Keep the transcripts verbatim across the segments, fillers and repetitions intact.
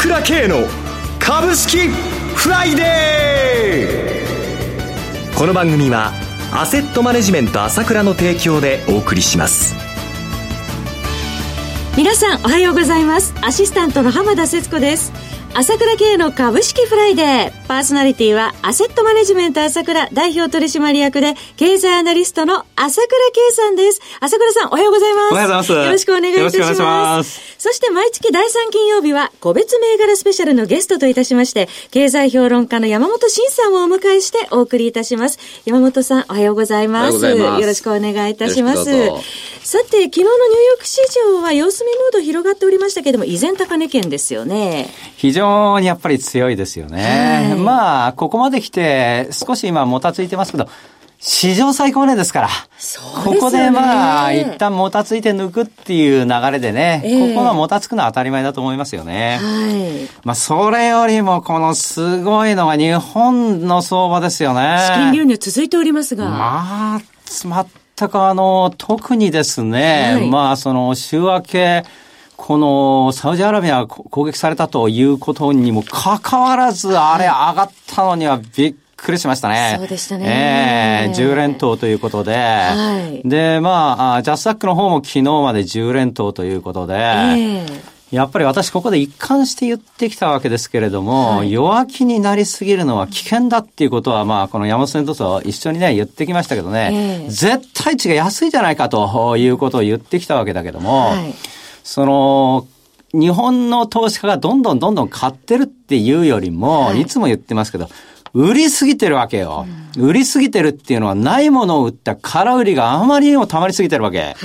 倉慶の株式フライデー。この番組はアセットマネジメント朝倉の提供でお送りします。皆さんおはようございます。アシスタントの浜田節子です。朝倉慶の株式フライデー、パーソナリティはアセットマネジメント朝倉代表取締役で経済アナリストの朝倉慶さんです。朝倉さんおはようございます。おはようございます。よろしくお願いいたします。よろしくお願いします。そして毎月だいさん金曜日は個別銘柄スペシャルのゲストといたしまして、経済評論家の山本慎さんをお迎えしてお送りいたします。山本さんおはようございます。よろしくお願いいたします。さて、昨日のニューヨーク市場は様子見ムード広がっておりましたけれども、依然高値圏ですよね。非常にやっぱり強いですよね、はい。まあここまで来て少し今もたついてますけど、史上最高値ですから、そうですよね。ここでまあ一旦もたついて抜くっていう流れでね、えー、ここはもたつくのは当たり前だと思いますよね、はい。まあそれよりもこのすごいのが日本の相場ですよね。資金流入続いておりますが、まあ全くあの特にですね、はい、まあその週明けこのサウジアラビアが攻撃されたということにもかかわらず、あれ上がったのにはびっくりしましたね。そうでしたね。えー、じゅう連投ということで、はい、でまあジャスダックの方も昨日までじゅう連投ということで、えー、やっぱり私ここで一貫して言ってきたわけですけれども、はい、弱気になりすぎるのは危険だっていうことは、まあこの山本先生と一緒にね言ってきましたけどね、えー、絶対値が安いじゃないかということを言ってきたわけだけども、はい、その日本の投資家がどんどんどんどん買ってるっていうよりも、はい、いつも言ってますけど売りすぎてるわけよ、うん、売りすぎてるっていうのはないものを売った空売りがあまりにも溜まりすぎてるわけ、はい、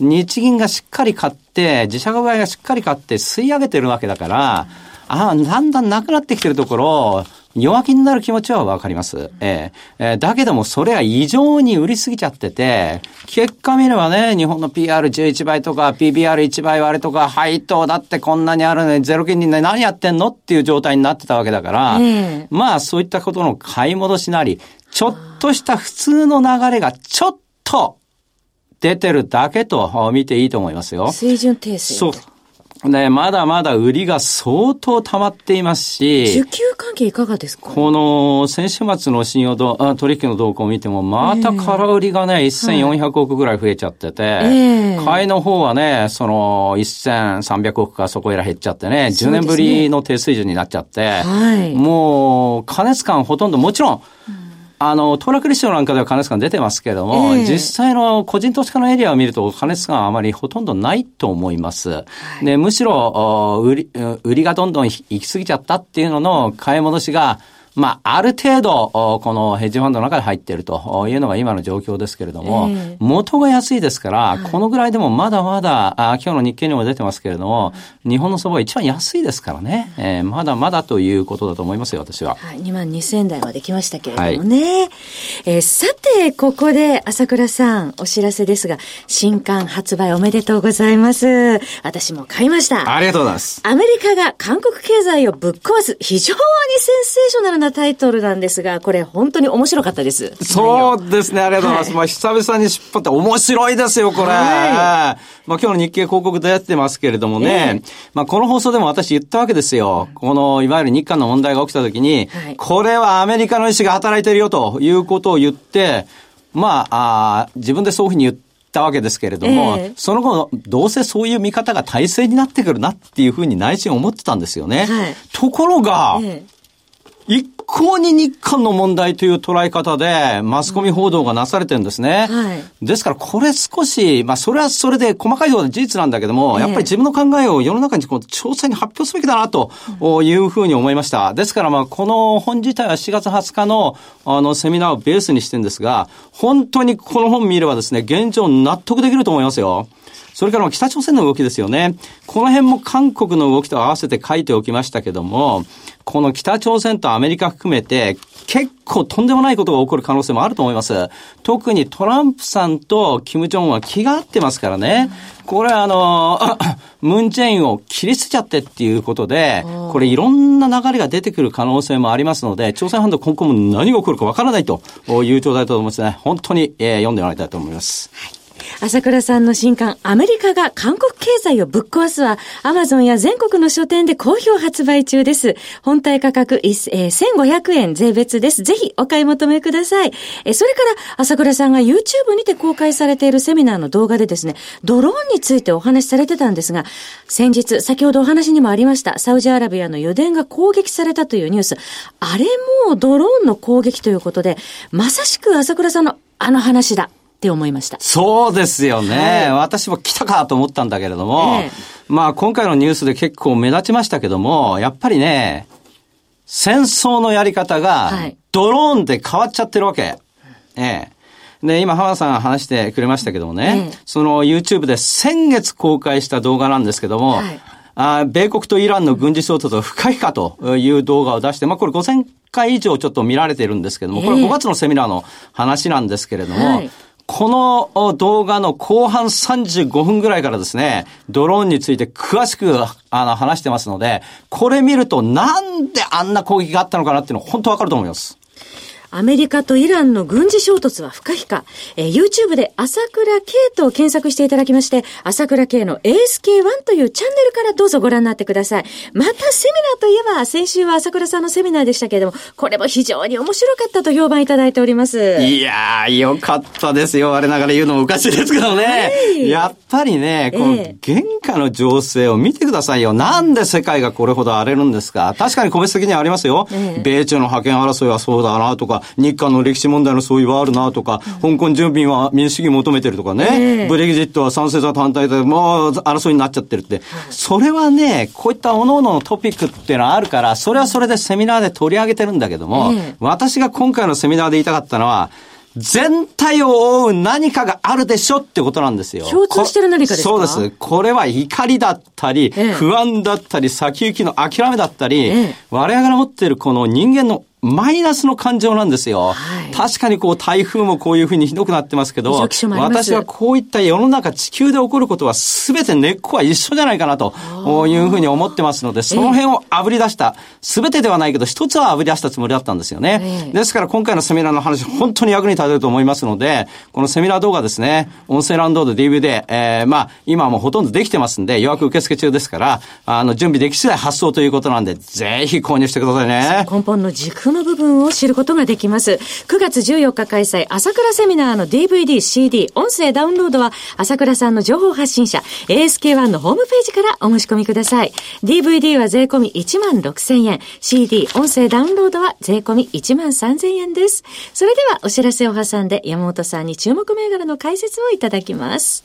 日銀がしっかり買って自社株買いがしっかり買って吸い上げてるわけだから、うん、ああだんだんなくなってきてるところ弱気になる気持ちはわかります、うん、えー、だけどもそれは異常に売りすぎちゃってて、結果見ればね、日本の ピーアールじゅういち 倍とか ピービーアールいち 倍割れとか配当だってこんなにあるのにゼロ金利で何やってんのっていう状態になってたわけだから、うん、まあそういったことの買い戻しなり、ちょっとした普通の流れがちょっと出てるだけと見ていいと思いますよ。水準訂正。そうね、まだまだ売りが相当溜まっていますし、需給関係いかがですか？この先週末の信用ど取引の動向を見ても、また空売りがね、えー、せんよんひゃくおくぐらい増えちゃってて、えー、買いの方はね、そのせんさんびゃくおくかそこいら減っちゃってね、じゅうねんぶりの低水準になっちゃって、はい、もう過熱感ほとんど、もちろん、うん、あの、騰落リストなんかでは過熱感出てますけれども、えー、実際の個人投資家のエリアを見ると過熱感はあまりほとんどないと思います。はい、で、むしろ、売り、売りがどんどん行き過ぎちゃったっていうのの買い戻しが、まあ、ある程度、このヘッジファンドの中で入っているというのが今の状況ですけれども、えー、元が安いですから、はい、このぐらいでもまだまだ、あ、今日の日経にも出てますけれども、はい、日本の相場は一番安いですからね、えー、まだまだということだと思いますよ、私は。はい、にまんにせんだいまで来ましたけれどもね。はい、えー、さて、ここで朝倉さん、お知らせですが、新刊発売おめでとうございます。私も買いました。ありがとうございます。アメリカが韓国経済をぶっ壊す、非常にセンセーショナルなタイトルなんですが、これ本当に面白かったです。そうですね、ありがとうございます、はい。まあ、久々に出版って面白いですよこれ、はい。まあ、今日の日経広告でやってますけれどもね、えーまあ、この放送でも私言ったわけですよ、このいわゆる日韓の問題が起きた時に、はい、これはアメリカの意思が働いてるよということを言って、まあ、あ自分でそういうふうに言ってたわけですけれども、えー、その後どうせそういう見方が体制になってくるなっていうふうに内心思ってたんですよね、はい。ところが、えー一向に日韓の問題という捉え方でマスコミ報道がなされてるんですね、うん、はい。ですからこれ少し、まあそれはそれで細かいことは事実なんだけども、えー、やっぱり自分の考えを世の中にこう調査に発表すべきだなというふうに思いました、うん。ですからまあこの本自体はしがつはつかのあのセミナーをベースにしてるんですが、本当にこの本見ればですね、現状納得できると思いますよ。それから北朝鮮の動きですよね。この辺も韓国の動きと合わせて書いておきましたけども、この北朝鮮とアメリカ含めて結構とんでもないことが起こる可能性もあると思います。特にトランプさんとキム・ジョンは気が合ってますからね。これはあの、ムン・ジェインを切り捨てちゃってっていうことで、これいろんな流れが出てくる可能性もありますので、朝鮮半島今後も何が起こるかわからないという状態だと思いますね。本当に、えー、読んでもらいたいと思います。はい。朝倉さんの新刊アメリカが韓国経済をぶっ壊すはアマゾンや全国の書店で好評発売中です。本体価格せんごひゃくえん税別です。ぜひお買い求めください。えそれから朝倉さんが YouTube にて公開されているセミナーの動画でですね、ドローンについてお話しされてたんですが、先日先ほどお話にもありましたサウジアラビアの油田が攻撃されたというニュース、あれもドローンの攻撃ということで、まさしく朝倉さんのあの話だって思いました。そうですよね、はい、私も来たかと思ったんだけれども、ええ、まあ今回のニュースで結構目立ちましたけども、やっぱりね、戦争のやり方がドローンで変わっちゃってるわけ、はい、ええ、で今浜田さんが話してくれましたけどもね、ええ、その YouTube で先月公開した動画なんですけども、はい、あ米国とイランの軍事衝突は不可避かという動画を出して、まあこれごせんかい以上ちょっと見られているんですけども、これごがつのセミナーの話なんですけれども、えーはい、この動画の後半さんじゅうごふんぐらいからですね、ドローンについて詳しくあの話してますので、これ見るとなんであんな攻撃があったのかなっていうのは本当わかると思います。アメリカとイランの軍事衝突は不可避か、えー、YouTube で朝倉慶と検索していただきまして、朝倉慶の エーエスケーワン というチャンネルからどうぞご覧になってください。またセミナーといえば先週は朝倉さんのセミナーでしたけれども、これも非常に面白かったと評判いただいております。いやーよかったですよ。我ながら言うのもおかしいですけどね、はい、やっぱりね、この現下の情勢を見てくださいよ、えー、なんで世界がこれほど荒れるんですか。確かに個別的にはありますよ、えー、米中の覇権争いはそうだなとか、日韓の歴史問題の相違はあるなとか、うん、香港住民は民主主義求めてるとかね、えー、ブレグジットは賛成だと反対だともう争いになっちゃってるって、うん、それはね、こういった各々のトピックっていうのはあるから、それはそれでセミナーで取り上げてるんだけども、うん、私が今回のセミナーで言いたかったのは、全体を覆う何かがあるでしょってことなんですよ。共通してる何かですか？そうです。これは怒りだったり、えー、不安だったり、先行きの諦めだったり、えー、我々が持っているこの人間のマイナスの感情なんですよ、はい、確かにこう台風もこういうふうにひどくなってますけど、私はこういった世の中地球で起こることは全て根っこは一緒じゃないかなというふうに思ってますので、その辺を炙り出した、えー、全てではないけど一つは炙り出したつもりだったんですよね、えー、ですから今回のセミナーの話本当に役に立てると思いますので、このセミナー動画ですね、音声ラウンドで ディーブイディー、えー、まあ今はもうほとんどできてますんで予約受付中ですから、あの準備でき次第発送ということなんで、ぜひ購入してくださいね。根本の軸の部分を知ることができます。くがつじゅうよっか開催朝倉セミナーの ディーブイディー、シーディー、音声ダウンロードは朝倉さんの情報発信者 エーエスケーワン のホームページからお申し込みください。 ディーブイディー は税込み いちまんろくせんえん、 シーディー、音声ダウンロードは税込み いちまんさんぜんえんです。それではお知らせを挟んで山本さんに注目銘柄の解説をいただきます。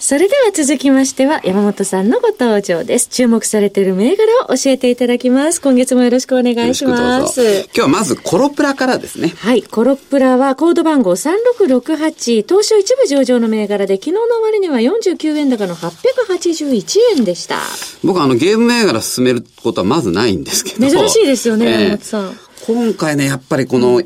それでは続きましては山本さんのご登場です。注目されている銘柄を教えていただきます。今月もよろしくお願いします。今日はまずコロプラからですね。はい、コロプラはコード番号さんろくろくはち、東証一部上場の銘柄で昨日の終値にはよんじゅうきゅうえん高のはっぴゃくはちじゅういちえんでした。僕はあのゲーム銘柄進めることはまずないんですけど、珍しいですよね、えー、山本さん今回ね、やっぱりこの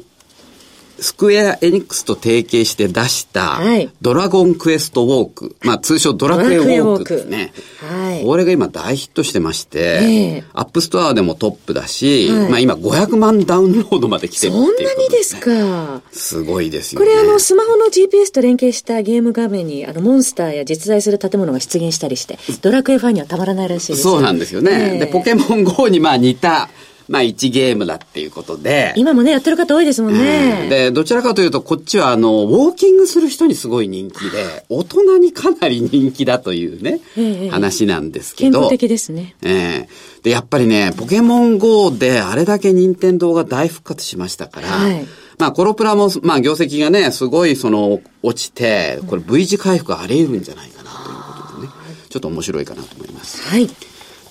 スクエアエニックスと提携して出したドラゴンクエストウォーク、はい、まあ通称ドラクエウォークですね、はい、これが今大ヒットしてまして、えー、アップストアでもトップだし、はい、まあ今ごひゃくまんダウンロードまで来てるっていうことですね。そんなにですか。すごいですよね。これあのスマホの ジーピーエス と連携したゲーム画面にあのモンスターや実在する建物が出現したりして、ドラクエファンにはたまらないらしいです。そうなんですよね、えー、でポケモン ゴー にまあ似たまあいちゲームだっていうことで、今もねやってる方多いですもんね、うん、でどちらかというとこっちはあのウォーキングする人にすごい人気で、大人にかなり人気だというね、ええ、話なんですけど、健康的ですね、えー、でやっぱりねポケモン ゴー であれだけ任天堂が大復活しましたから、はい、まあコロプラも、まあ業績がね、すごいその落ちて、これ V 字回復あり得るんじゃないかなということでね、ちょっと面白いかなと思います。はい。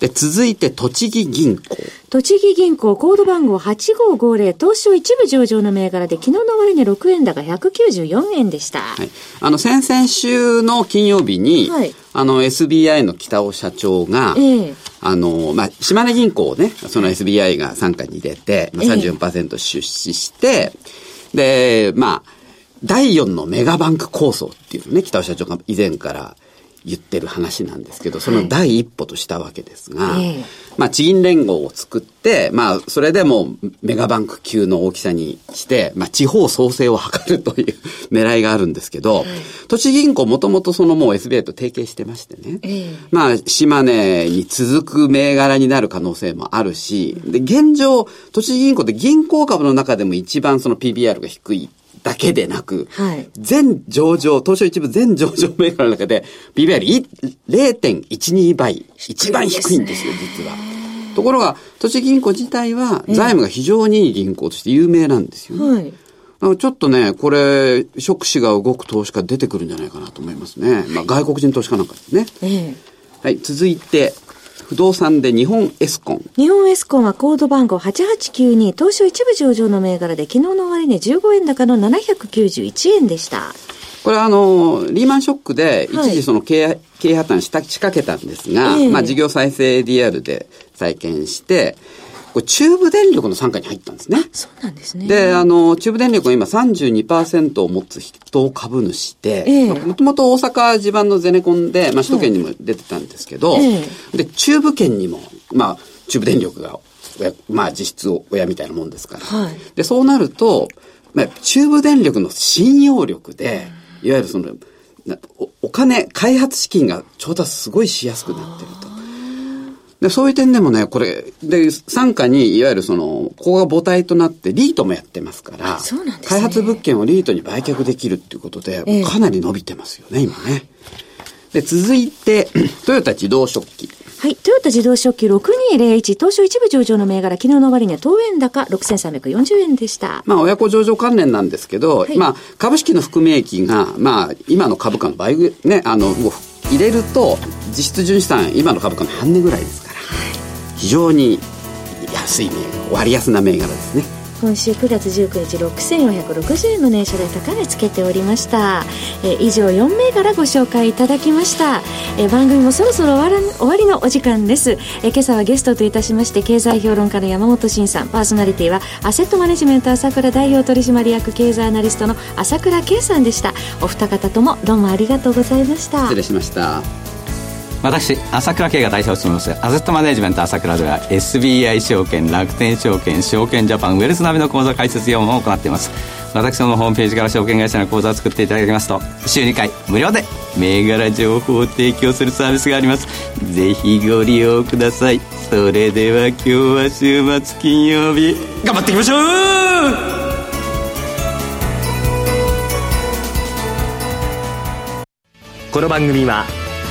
で続いて栃木銀行。栃木銀行コード番号はちごうごぜろ、東証一部上場の銘柄で昨日の終値ろくえん高ひゃくきゅうじゅうよんえんでした。はい、あの先々週の金曜日に、はい、あの エスビーアイ の北尾社長が、えー、あのまあ島根銀行をね、その エスビーアイ が傘下に入れて、まあ、さんじゅうよんパーセント 出資して、えー、でまあだいよんのメガバンク構想っていうね、北尾社長が以前から言ってる話なんですけど、その第一歩としたわけですが、はいえー、まあ地銀連合を作って、まあそれでもメガバンク級の大きさにして、まあ地方創生を図るという狙いがあるんですけど、はい、栃木銀行もともとそのもう エスビーアイ と提携してましてね、えー、まあ島根に続く銘柄になる可能性もあるし、で現状栃木銀行って銀行株の中でも一番その ピービーアール が低い。だけでなく、はい、全上場、東証一部全上場銘柄の中で ピービーアールぜろてんいちにばい、一番低いんですよ、実は。ところが、栃木銀行自体は財務が非常にいい銀行として有名なんですよね。はい、ちょっとね、これ、触手が動く投資家出てくるんじゃないかなと思いますね。はい、まあ、外国人投資家なんかですね。えー、はい、続いて、不動産で日本エスコン。日本エスコンはコード番号はちはちきゅうに、東証一部上場の銘柄で昨日の終値じゅうごえん高のななひゃくきゅうじゅういちえんでした。これはあのリーマンショックで一時その経営、はい、経営破綻した仕掛けたんですが、えー、まあ事業再生 エーディーアール で再建して、これ中部電力の傘下に入ったんですね。そうなんですね。で、あの中部電力は今 さんじゅうにパーセント を持つ筆頭株主で、えーまあ、もともと大阪地盤のゼネコンで、まあ、首都圏にも出てたんですけど、はいえー、で中部圏にも、まあ、中部電力が親、まあ、実質親みたいなもんですから、はい、でそうなると、まあ、中部電力の信用力でいわゆるその お, お金開発資金が調達すごいしやすくなってると。でそういう点でもね、これ、で、傘下に、いわゆるその、ここが母体となって、リートもやってますから、そうなんですね、開発物件をリートに売却できるっていうことで、ええ、かなり伸びてますよね、今ね。で、続いて、トヨタ自動食器。はい、トヨタ自動食器ろくにぜろいち、東証一部上場の銘柄、昨日の終値当円高ろくせんさんびゃくよんじゅうえんでした。まあ、親子上場関連なんですけど、はい、まあ、株式の含み益が、まあ、今の株価の倍ぐ、ね、あの、もう入れると、実質純資産、今の株価の半値ぐらいですから、非常に安い銘柄、割安な銘柄ですね。今週くがつじゅうくにちろくせんよんひゃくろくじゅうえんの年初で高値つけておりました。え以上よん銘柄ご紹介いただきました。え番組もそろそろ終わら終わりのお時間です。え今朝はゲストといたしまして経済評論家の山本慎さん、パーソナリティはアセットマネジメント朝倉代表取締役経済アナリストの朝倉圭さんでした。お二方ともどうもありがとうございました。失礼しました。私、朝倉慶が代表を務めますアセットマネジメント朝倉では エスビーアイ 証券、楽天証券、証券ジャパン、ウェルスナビの口座開設業務を行っています。私のホームページから証券会社の口座を作っていただきますと、週にかい無料で銘柄情報を提供するサービスがあります。ぜひご利用ください。それでは今日は週末金曜日、頑張っていきましょう。この番組は